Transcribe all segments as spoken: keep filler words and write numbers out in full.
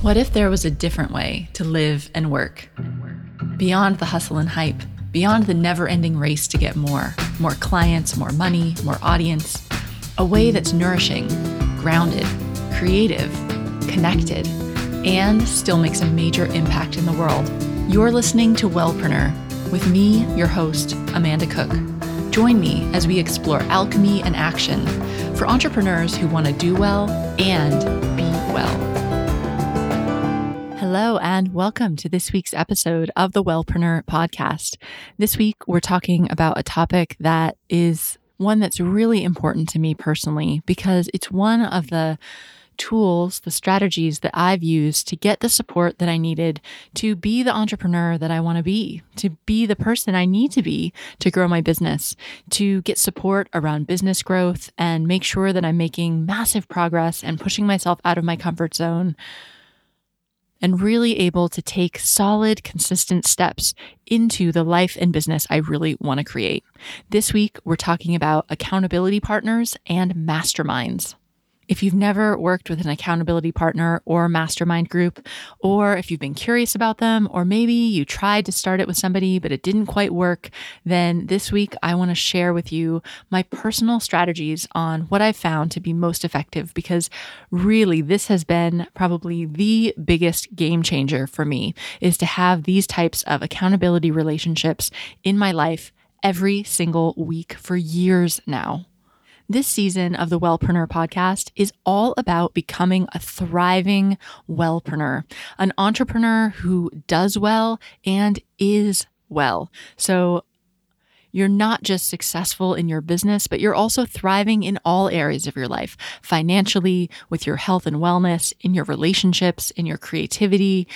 What if there was a different way to live and work? Beyond the hustle and hype, beyond the never-ending race to get more, more clients, more money, more audience, a way that's nourishing, grounded, creative, connected, and still makes a major impact in the world. You're listening to Wellpreneur with me, your host, Amanda Cook. Join me as we explore alchemy and action for entrepreneurs who want to do well and be well. Hello, and welcome to this week's episode of the Wellpreneur podcast. This week, we're talking about a topic that is one that's really important to me personally, because it's one of the tools, the strategies that I've used to get the support that I needed to be the entrepreneur that I want to be, to be the person I need to be to grow my business, to get support around business growth and make sure that I'm making massive progress and pushing myself out of my comfort zone, and really able to take solid, consistent steps into the life and business I really want to create. This week, we're talking about accountability partners and masterminds. If you've never worked with an accountability partner or mastermind group, or if you've been curious about them, or maybe you tried to start it with somebody but it didn't quite work, then this week I want to share with you my personal strategies on what I've found to be most effective, because really this has been probably the biggest game changer for me, is to have these types of accountability relationships in my life every single week for years now. This season of the Wellpreneur podcast is all about becoming a thriving wellpreneur, an entrepreneur who does well and is well. So you're not just successful in your business, but you're also thriving in all areas of your life, financially, with your health and wellness, in your relationships, in your creativity,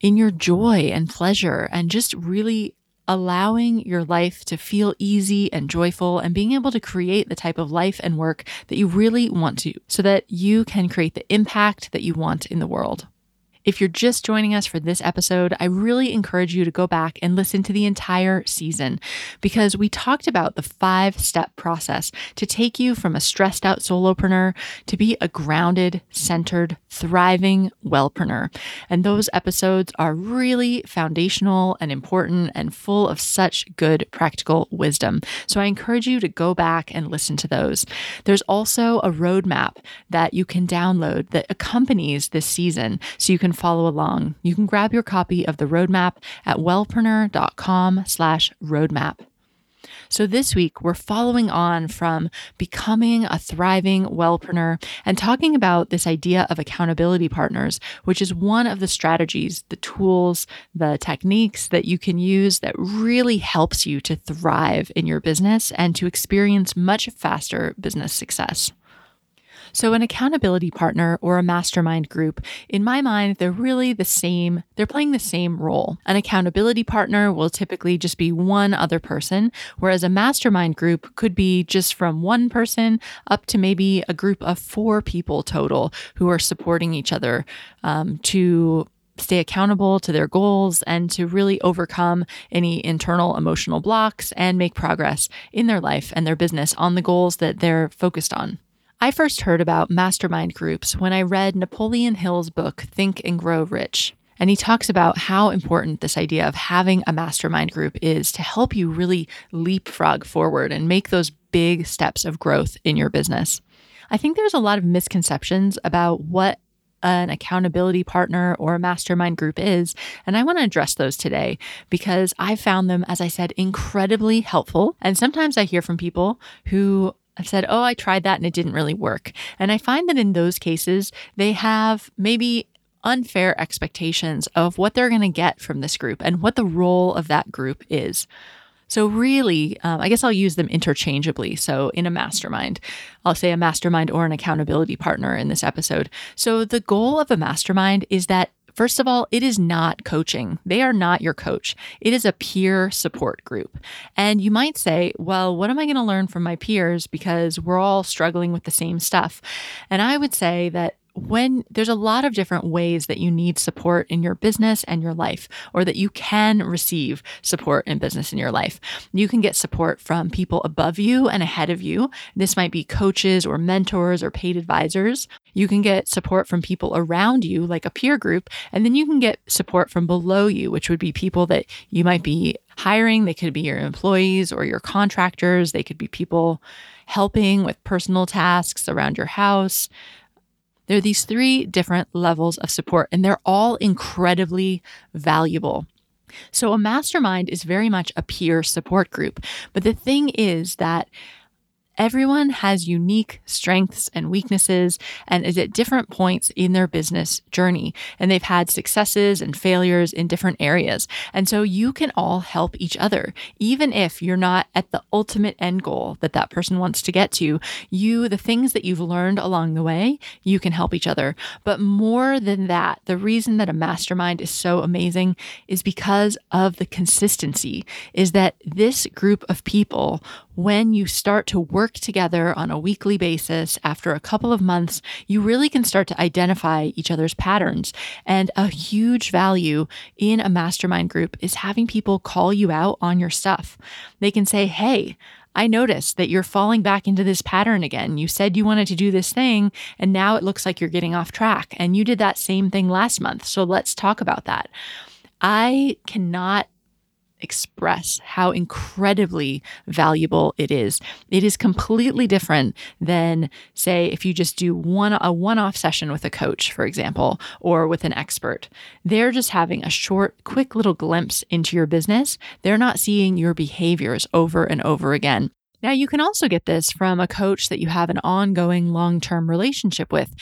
in your joy and pleasure, and just really allowing your life to feel easy and joyful and being able to create the type of life and work that you really want to, so that you can create the impact that you want in the world. If you're just joining us for this episode, I really encourage you to go back and listen to the entire season, because we talked about the five-step process to take you from a stressed out solopreneur to be a grounded, centered, thriving wellpreneur. And those episodes are really foundational and important and full of such good practical wisdom. So I encourage you to go back and listen to those. There's also a roadmap that you can download that accompanies this season, so you can follow along. You can grab your copy of the roadmap at wellpreneur.com slash roadmap. So this week, we're following on from becoming a thriving wellpreneur and talking about this idea of accountability partners, which is one of the strategies, the tools, the techniques that you can use that really helps you to thrive in your business and to experience much faster business success. So an accountability partner or a mastermind group, in my mind, they're really the same. They're playing the same role. An accountability partner will typically just be one other person, whereas a mastermind group could be just from one person up to maybe a group of four people total who are supporting each other um, to stay accountable to their goals and to really overcome any internal emotional blocks and make progress in their life and their business on the goals that they're focused on. I first heard about mastermind groups when I read Napoleon Hill's book, Think and Grow Rich. And he talks about how important this idea of having a mastermind group is to help you really leapfrog forward and make those big steps of growth in your business. I think there's a lot of misconceptions about what an accountability partner or a mastermind group is, and I want to address those today because I found them, as I said, incredibly helpful. And sometimes I hear from people who I've said, oh, I tried that and it didn't really work. And I find that in those cases, they have maybe unfair expectations of what they're going to get from this group and what the role of that group is. So really, um, I guess I'll use them interchangeably. So in a mastermind, I'll say a mastermind or an accountability partner in this episode. So the goal of a mastermind is that, first of all, it is not coaching. They are not your coach. It is a peer support group. And you might say, well, what am I going to learn from my peers, because we're all struggling with the same stuff? And I would say that when there's a lot of different ways that you need support in your business and your life, or that you can receive support in business and your life. You can get support from people above you and ahead of you. This might be coaches or mentors or paid advisors. You can get support from people around you, like a peer group, and then you can get support from below you, which would be people that you might be hiring. They could be your employees or your contractors. They could be people helping with personal tasks around your house. There are these three different levels of support, and they're all incredibly valuable. So a mastermind is very much a peer support group. But the thing is that everyone has unique strengths and weaknesses and is at different points in their business journey. And they've had successes and failures in different areas. And so you can all help each other. Even if you're not at the ultimate end goal that that person wants to get to, you, the things that you've learned along the way, you can help each other. But more than that, the reason that a mastermind is so amazing is because of the consistency, is that this group of people, when you start to work together on a weekly basis, after a couple of months, you really can start to identify each other's patterns. And a huge value in a mastermind group is having people call you out on your stuff. They can say, hey, I noticed that you're falling back into this pattern again. You said you wanted to do this thing, and now it looks like you're getting off track. And you did that same thing last month, so let's talk about that. I cannot express how incredibly valuable it is. It is completely different than, say, if you just do one a one-off session with a coach, for example, or with an expert. They're just having a short, quick little glimpse into your business. They're not seeing your behaviors over and over again. Now, you can also get this from a coach that you have an ongoing long-term relationship with.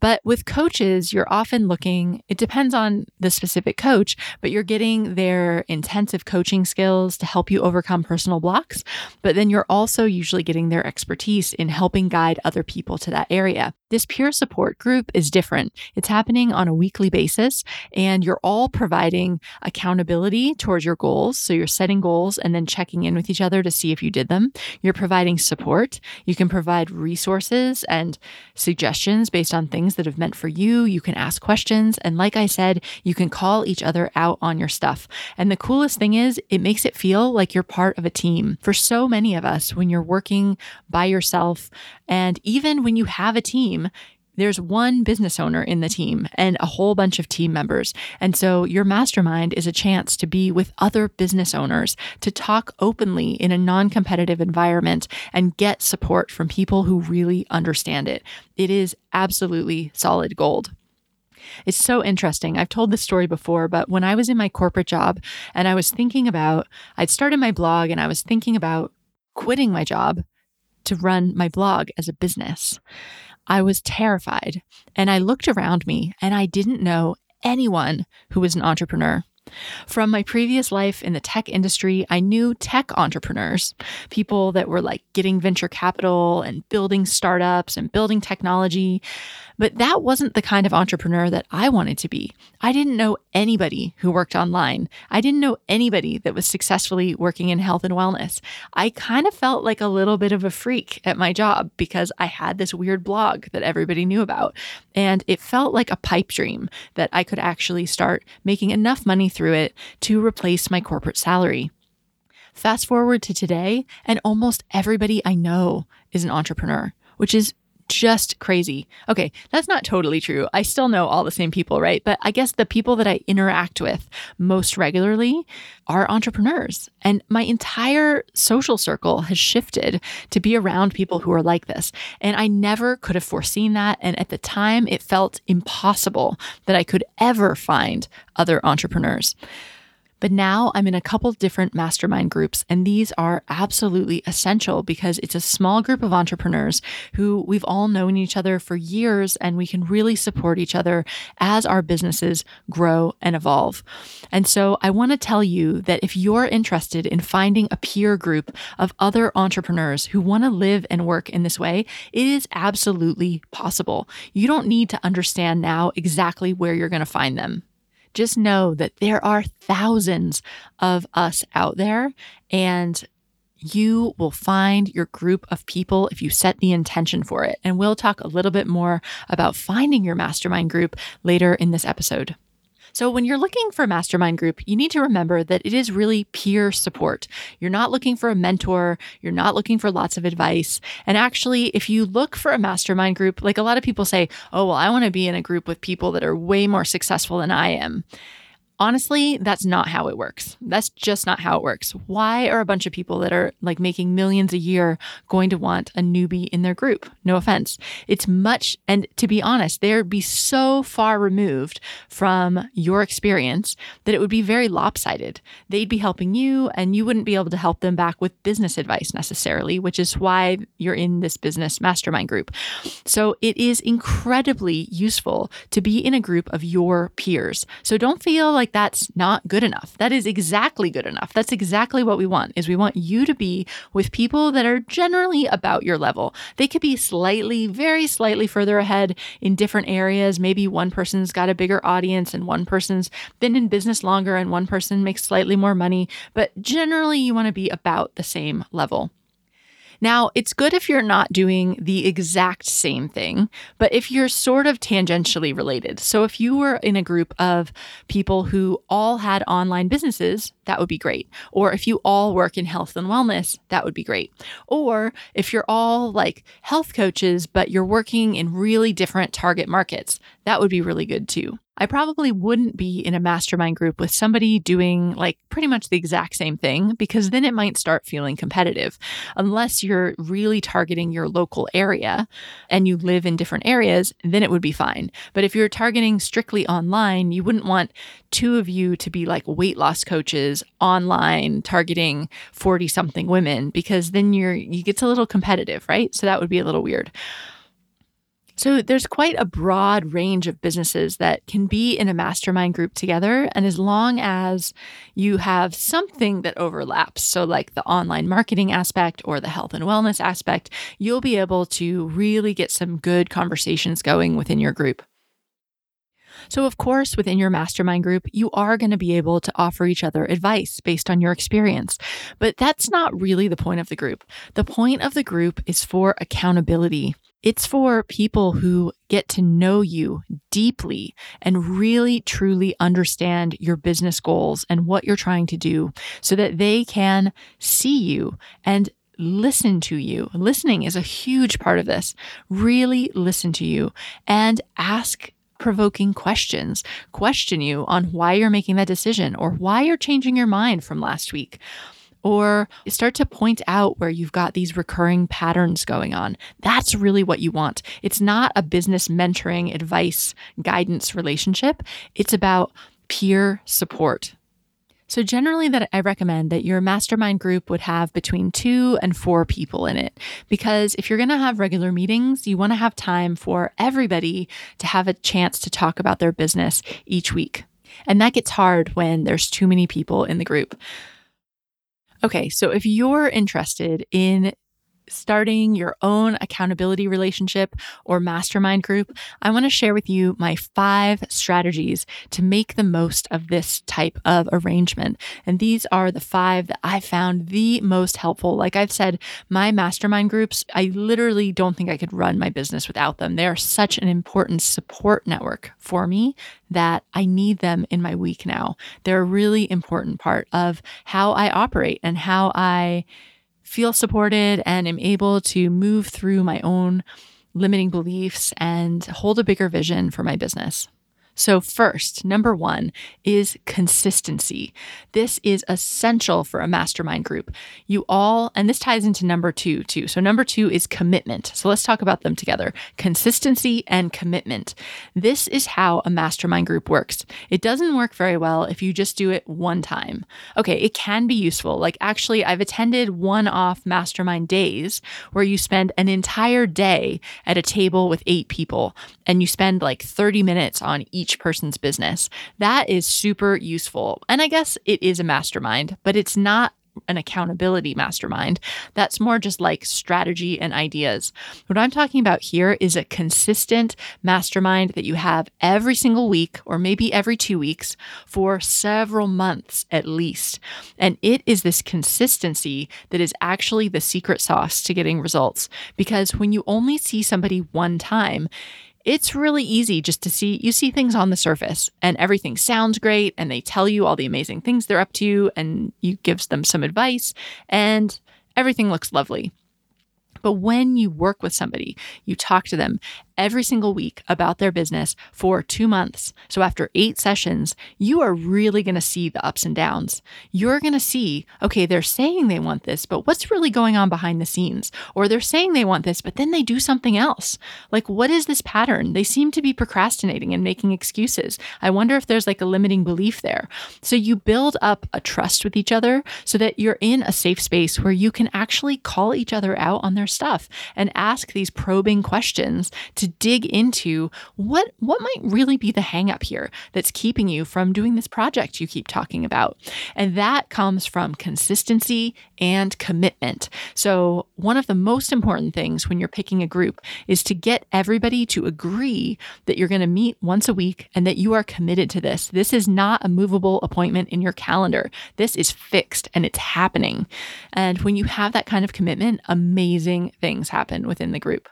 But with coaches, you're often looking, it depends on the specific coach, but you're getting their intensive coaching skills to help you overcome personal blocks. But then you're also usually getting their expertise in helping guide other people to that area. This peer support group is different. It's happening on a weekly basis, and you're all providing accountability towards your goals. So you're setting goals and then checking in with each other to see if you did them. You're providing support. You can provide resources and suggestions based on things that have meant for you. You can ask questions. And like I said, you can call each other out on your stuff. And the coolest thing is it makes it feel like you're part of a team. For so many of us, when you're working by yourself, and even when you have a team, there's one business owner in the team and a whole bunch of team members. And so your mastermind is a chance to be with other business owners, to talk openly in a non-competitive environment and get support from people who really understand it. It is absolutely solid gold. It's so interesting. I've told this story before, but when I was in my corporate job and I was thinking about, I'd started my blog and I was thinking about quitting my job to run my blog as a business. I was terrified, and I looked around me and I didn't know anyone who was an entrepreneur. From my previous life in the tech industry, I knew tech entrepreneurs, people that were like getting venture capital and building startups and building technology. But that wasn't the kind of entrepreneur that I wanted to be. I didn't know anybody who worked online. I didn't know anybody that was successfully working in health and wellness. I kind of felt like a little bit of a freak at my job because I had this weird blog that everybody knew about. And it felt like a pipe dream that I could actually start making enough money through it to replace my corporate salary. Fast forward to today, and almost everybody I know is an entrepreneur, which is just crazy. Okay, that's not totally true. I still know all the same people, right? But I guess the people that I interact with most regularly are entrepreneurs. And my entire social circle has shifted to be around people who are like this. And I never could have foreseen that. And at the time, it felt impossible that I could ever find other entrepreneurs. But now I'm in a couple different mastermind groups, and these are absolutely essential because it's a small group of entrepreneurs who we've all known each other for years, and we can really support each other as our businesses grow and evolve. And so I want to tell you that if you're interested in finding a peer group of other entrepreneurs who want to live and work in this way, it is absolutely possible. You don't need to understand now exactly where you're going to find them. Just know that there are thousands of us out there, and you will find your group of people if you set the intention for it. And we'll talk a little bit more about finding your mastermind group later in this episode. So when you're looking for a mastermind group, you need to remember that it is really peer support. You're not looking for a mentor. You're not looking for lots of advice. And actually, if you look for a mastermind group, like a lot of people say, oh, well, I want to be in a group with people that are way more successful than I am. Honestly, that's not how it works. That's just not how it works. Why are a bunch of people that are like making millions a year going to want a newbie in their group? No offense. It's much, and to be honest, they'd be so far removed from your experience that it would be very lopsided. They'd be helping you and you wouldn't be able to help them back with business advice necessarily, which is why you're in this business mastermind group. So it is incredibly useful to be in a group of your peers. So don't feel like that's not good enough. That is exactly good enough. That's exactly what we want, is we want you to be with people that are generally about your level. They could be slightly, very slightly further ahead in different areas. Maybe one person's got a bigger audience and one person's been in business longer and one person makes slightly more money, but generally you want to be about the same level. Now, it's good if you're not doing the exact same thing, but if you're sort of tangentially related. So if you were in a group of people who all had online businesses, that would be great. Or if you all work in health and wellness, that would be great. Or if you're all like health coaches, but you're working in really different target markets, that would be really good too. I probably wouldn't be in a mastermind group with somebody doing like pretty much the exact same thing, because then it might start feeling competitive. Unless you're really targeting your local area and you live in different areas, then it would be fine. But if you're targeting strictly online, you wouldn't want two of you to be like weight loss coaches online targeting forty something women, because then you're, you get a little competitive, right? So that would be a little weird. So there's quite a broad range of businesses that can be in a mastermind group together. And as long as you have something that overlaps, so like the online marketing aspect or the health and wellness aspect, you'll be able to really get some good conversations going within your group. So of course, within your mastermind group, you are going to be able to offer each other advice based on your experience. But that's not really the point of the group. The point of the group is for accountability. It's for people who get to know you deeply and really, truly understand your business goals and what you're trying to do, so that they can see you and listen to you. Listening is a huge part of this. Really listen to you and ask provoking questions, question you on why you're making that decision or why you're changing your mind from last week. Or start to point out where you've got these recurring patterns going on. That's really what you want. It's not a business mentoring, advice, guidance relationship. It's about peer support. So generally that I recommend that your mastermind group would have between two and four people in it, because if you're going to have regular meetings, you want to have time for everybody to have a chance to talk about their business each week. And that gets hard when there's too many people in the group. Okay, so if you're interested in starting your own accountability relationship or mastermind group, I want to share with you my five strategies to make the most of this type of arrangement. And these are the five that I found the most helpful. Like I've said, my mastermind groups, I literally don't think I could run my business without them. They're such an important support network for me that I need them in my week now. They're a really important part of how I operate and how I feel supported and am able to move through my own limiting beliefs and hold a bigger vision for my business. So first, number one is consistency. This is essential for a mastermind group. You all, and this ties into number two too. So number two is commitment. So let's talk about them together. Consistency and commitment. This is how a mastermind group works. It doesn't work very well if you just do it one time. Okay, it can be useful. Like actually, I've attended one-off mastermind days where you spend an entire day at a table with eight people and you spend like thirty minutes on each each person's business. That is super useful. And I guess it is a mastermind, but it's not an accountability mastermind. That's more just like strategy and ideas. What I'm talking about here is a consistent mastermind that you have every single week or maybe every two weeks for several months at least. And it is this consistency that is actually the secret sauce to getting results. Because when you only see somebody one time, it's really easy just to see, you see things on the surface and everything sounds great and they tell you all the amazing things they're up to and you give them some advice and everything looks lovely. But when you work with somebody, you talk to them every single week about their business for two months. So after eight sessions, you are really going to see the ups and downs. You're going to see, okay, they're saying they want this, but what's really going on behind the scenes? Or they're saying they want this, but then they do something else. Like, what is this pattern? They seem to be procrastinating and making excuses. I wonder if there's like a limiting belief there. So you build up a trust with each other so that you're in a safe space where you can actually call each other out on their stuff and ask these probing questions to dig into what what might really be the hang up here that's keeping you from doing this project you keep talking about. And that comes from consistency and commitment. So one of the most important things when you're picking a group is to get everybody to agree that you're going to meet once a week and that you are committed to this. This is not a movable appointment in your calendar. This is fixed and it's happening. And when you have that kind of commitment, amazing things happen within the group.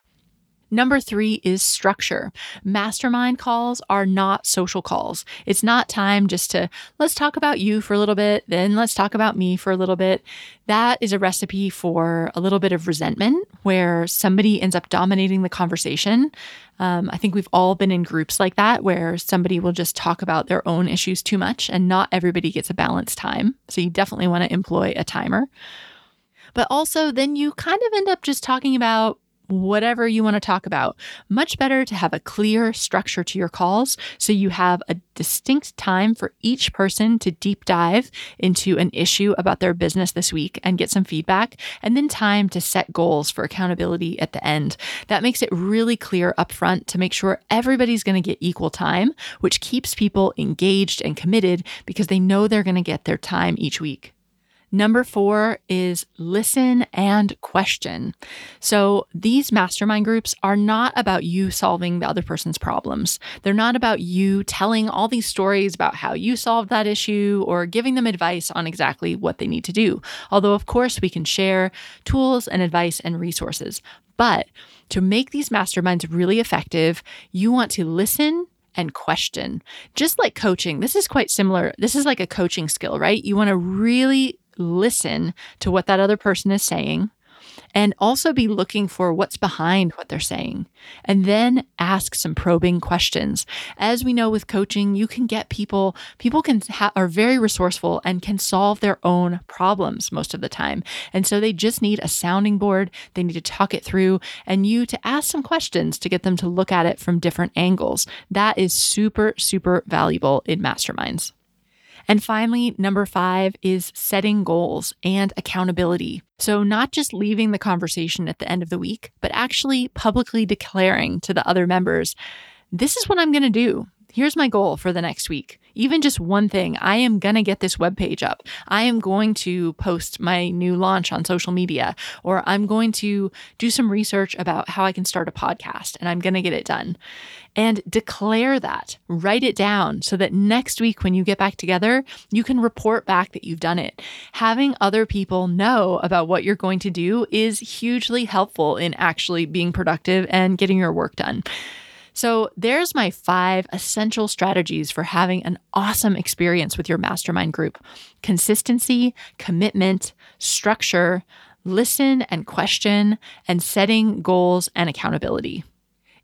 Number three is structure. Mastermind calls are not social calls. It's not time just to, let's talk about you for a little bit, then let's talk about me for a little bit. That is a recipe for a little bit of resentment where somebody ends up dominating the conversation. Um, I think we've all been in groups like that where somebody will just talk about their own issues too much and not everybody gets a balanced time. So you definitely want to employ a timer. But also then you kind of end up just talking about whatever you want to talk about. Much better to have a clear structure to your calls so you have a distinct time for each person to deep dive into an issue about their business this week and get some feedback, and then time to set goals for accountability at the end. That makes it really clear upfront to make sure everybody's going to get equal time, which keeps people engaged and committed because they know they're going to get their time each week. Number four is listen and question. So these mastermind groups are not about you solving the other person's problems. They're not about you telling all these stories about how you solved that issue or giving them advice on exactly what they need to do. Although, of course, we can share tools and advice and resources. But to make these masterminds really effective, you want to listen and question. Just like coaching, this is quite similar. This is like a coaching skill, right? You want to really listen to what that other person is saying and also be looking for what's behind what they're saying. And then ask some probing questions. As we know with coaching, you can get people, people can ha- are very resourceful and can solve their own problems most of the time. And so they just need a sounding board. They need to talk it through and you to ask some questions to get them to look at it from different angles. That is super, super valuable in masterminds. And finally, number five is setting goals and accountability. So not just leaving the conversation at the end of the week, but actually publicly declaring to the other members, this is what I'm going to do. Here's my goal for the next week. Even just one thing. I am going to get this webpage up. I am going to post my new launch on social media, or I'm going to do some research about how I can start a podcast and I'm going to get it done. And declare that. Write it down so that next week when you get back together, you can report back that you've done it. Having other people know about what you're going to do is hugely helpful in actually being productive and getting your work done. So there's my five essential strategies for having an awesome experience with your mastermind group. Consistency, commitment, structure, listen and question, and setting goals and accountability.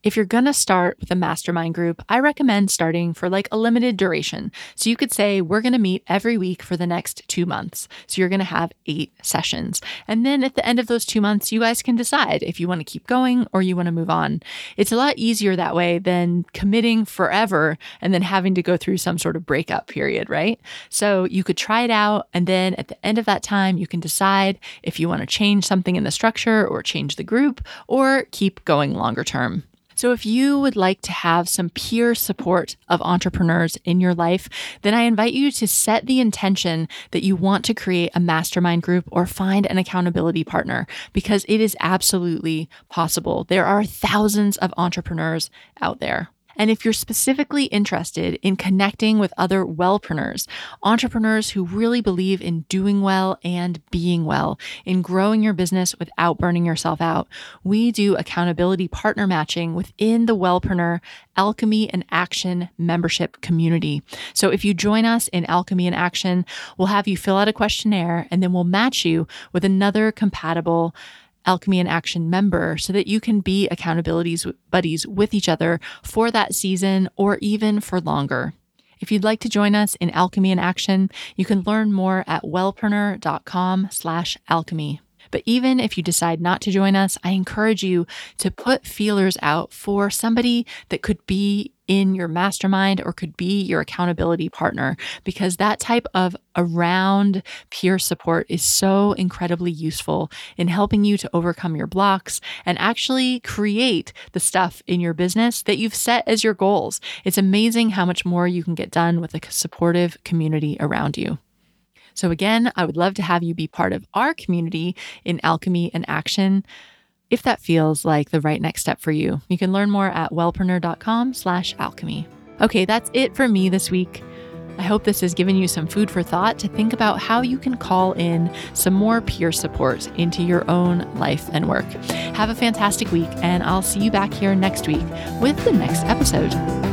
If you're going to start with a mastermind group, I recommend starting for like a limited duration. So you could say, we're going to meet every week for the next two months. So you're going to have eight sessions. And then at the end of those two months, you guys can decide if you want to keep going or you want to move on. It's a lot easier that way than committing forever and then having to go through some sort of breakup period, right? So you could try it out. And then at the end of that time, you can decide if you want to change something in the structure or change the group or keep going longer term. So if you would like to have some peer support of entrepreneurs in your life, then I invite you to set the intention that you want to create a mastermind group or find an accountability partner, because it is absolutely possible. There are thousands of entrepreneurs out there. And if you're specifically interested in connecting with other wellpreneurs, entrepreneurs who really believe in doing well and being well, in growing your business without burning yourself out, we do accountability partner matching within the Wellpreneur Alchemy and Action membership community. So if you join us in Alchemy and Action, we'll have you fill out a questionnaire and then we'll match you with another compatible Alchemy and Action member so that you can be accountability buddies with each other for that season or even for longer. If you'd like to join us in Alchemy and Action, you can learn more at wellpreneur.com slash alchemy. But even if you decide not to join us, I encourage you to put feelers out for somebody that could be in your mastermind or could be your accountability partner, because that type of around peer support is so incredibly useful in helping you to overcome your blocks and actually create the stuff in your business that you've set as your goals. It's amazing how much more you can get done with a supportive community around you. So again, I would love to have you be part of our community in Alchemy and Action if that feels like the right next step for you. You can learn more at wellpreneur.com slash alchemy. Okay, that's it for me this week. I hope this has given you some food for thought to think about how you can call in some more peer support into your own life and work. Have a fantastic week, and I'll see you back here next week with the next episode.